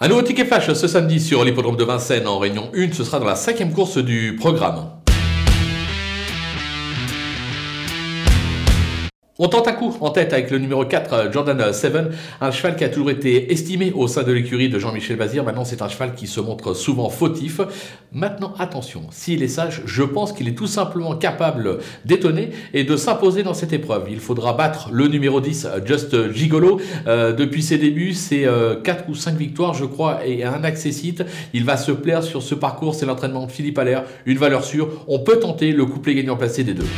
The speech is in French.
Un nouveau ticket flash ce samedi sur l'hippodrome de Vincennes en Réunion 1, ce sera dans la 5e course du programme. On tente un coup en tête avec le numéro 4, Jordan Seven, un cheval qui a toujours été estimé au sein de l'écurie de Jean-Michel Bazir. Maintenant, c'est un cheval qui se montre souvent fautif. Maintenant, attention, s'il est sage, je pense qu'il est tout simplement capable d'étonner et de s'imposer dans cette épreuve. Il faudra battre le numéro 10, Just Gigolo. Depuis ses débuts, c'est 4 ou 5 victoires, je crois, et un accessite. Il va se plaire sur ce parcours, c'est l'entraînement de Philippe Allaire, une valeur sûre. On peut tenter le couplet gagnant placé des deux.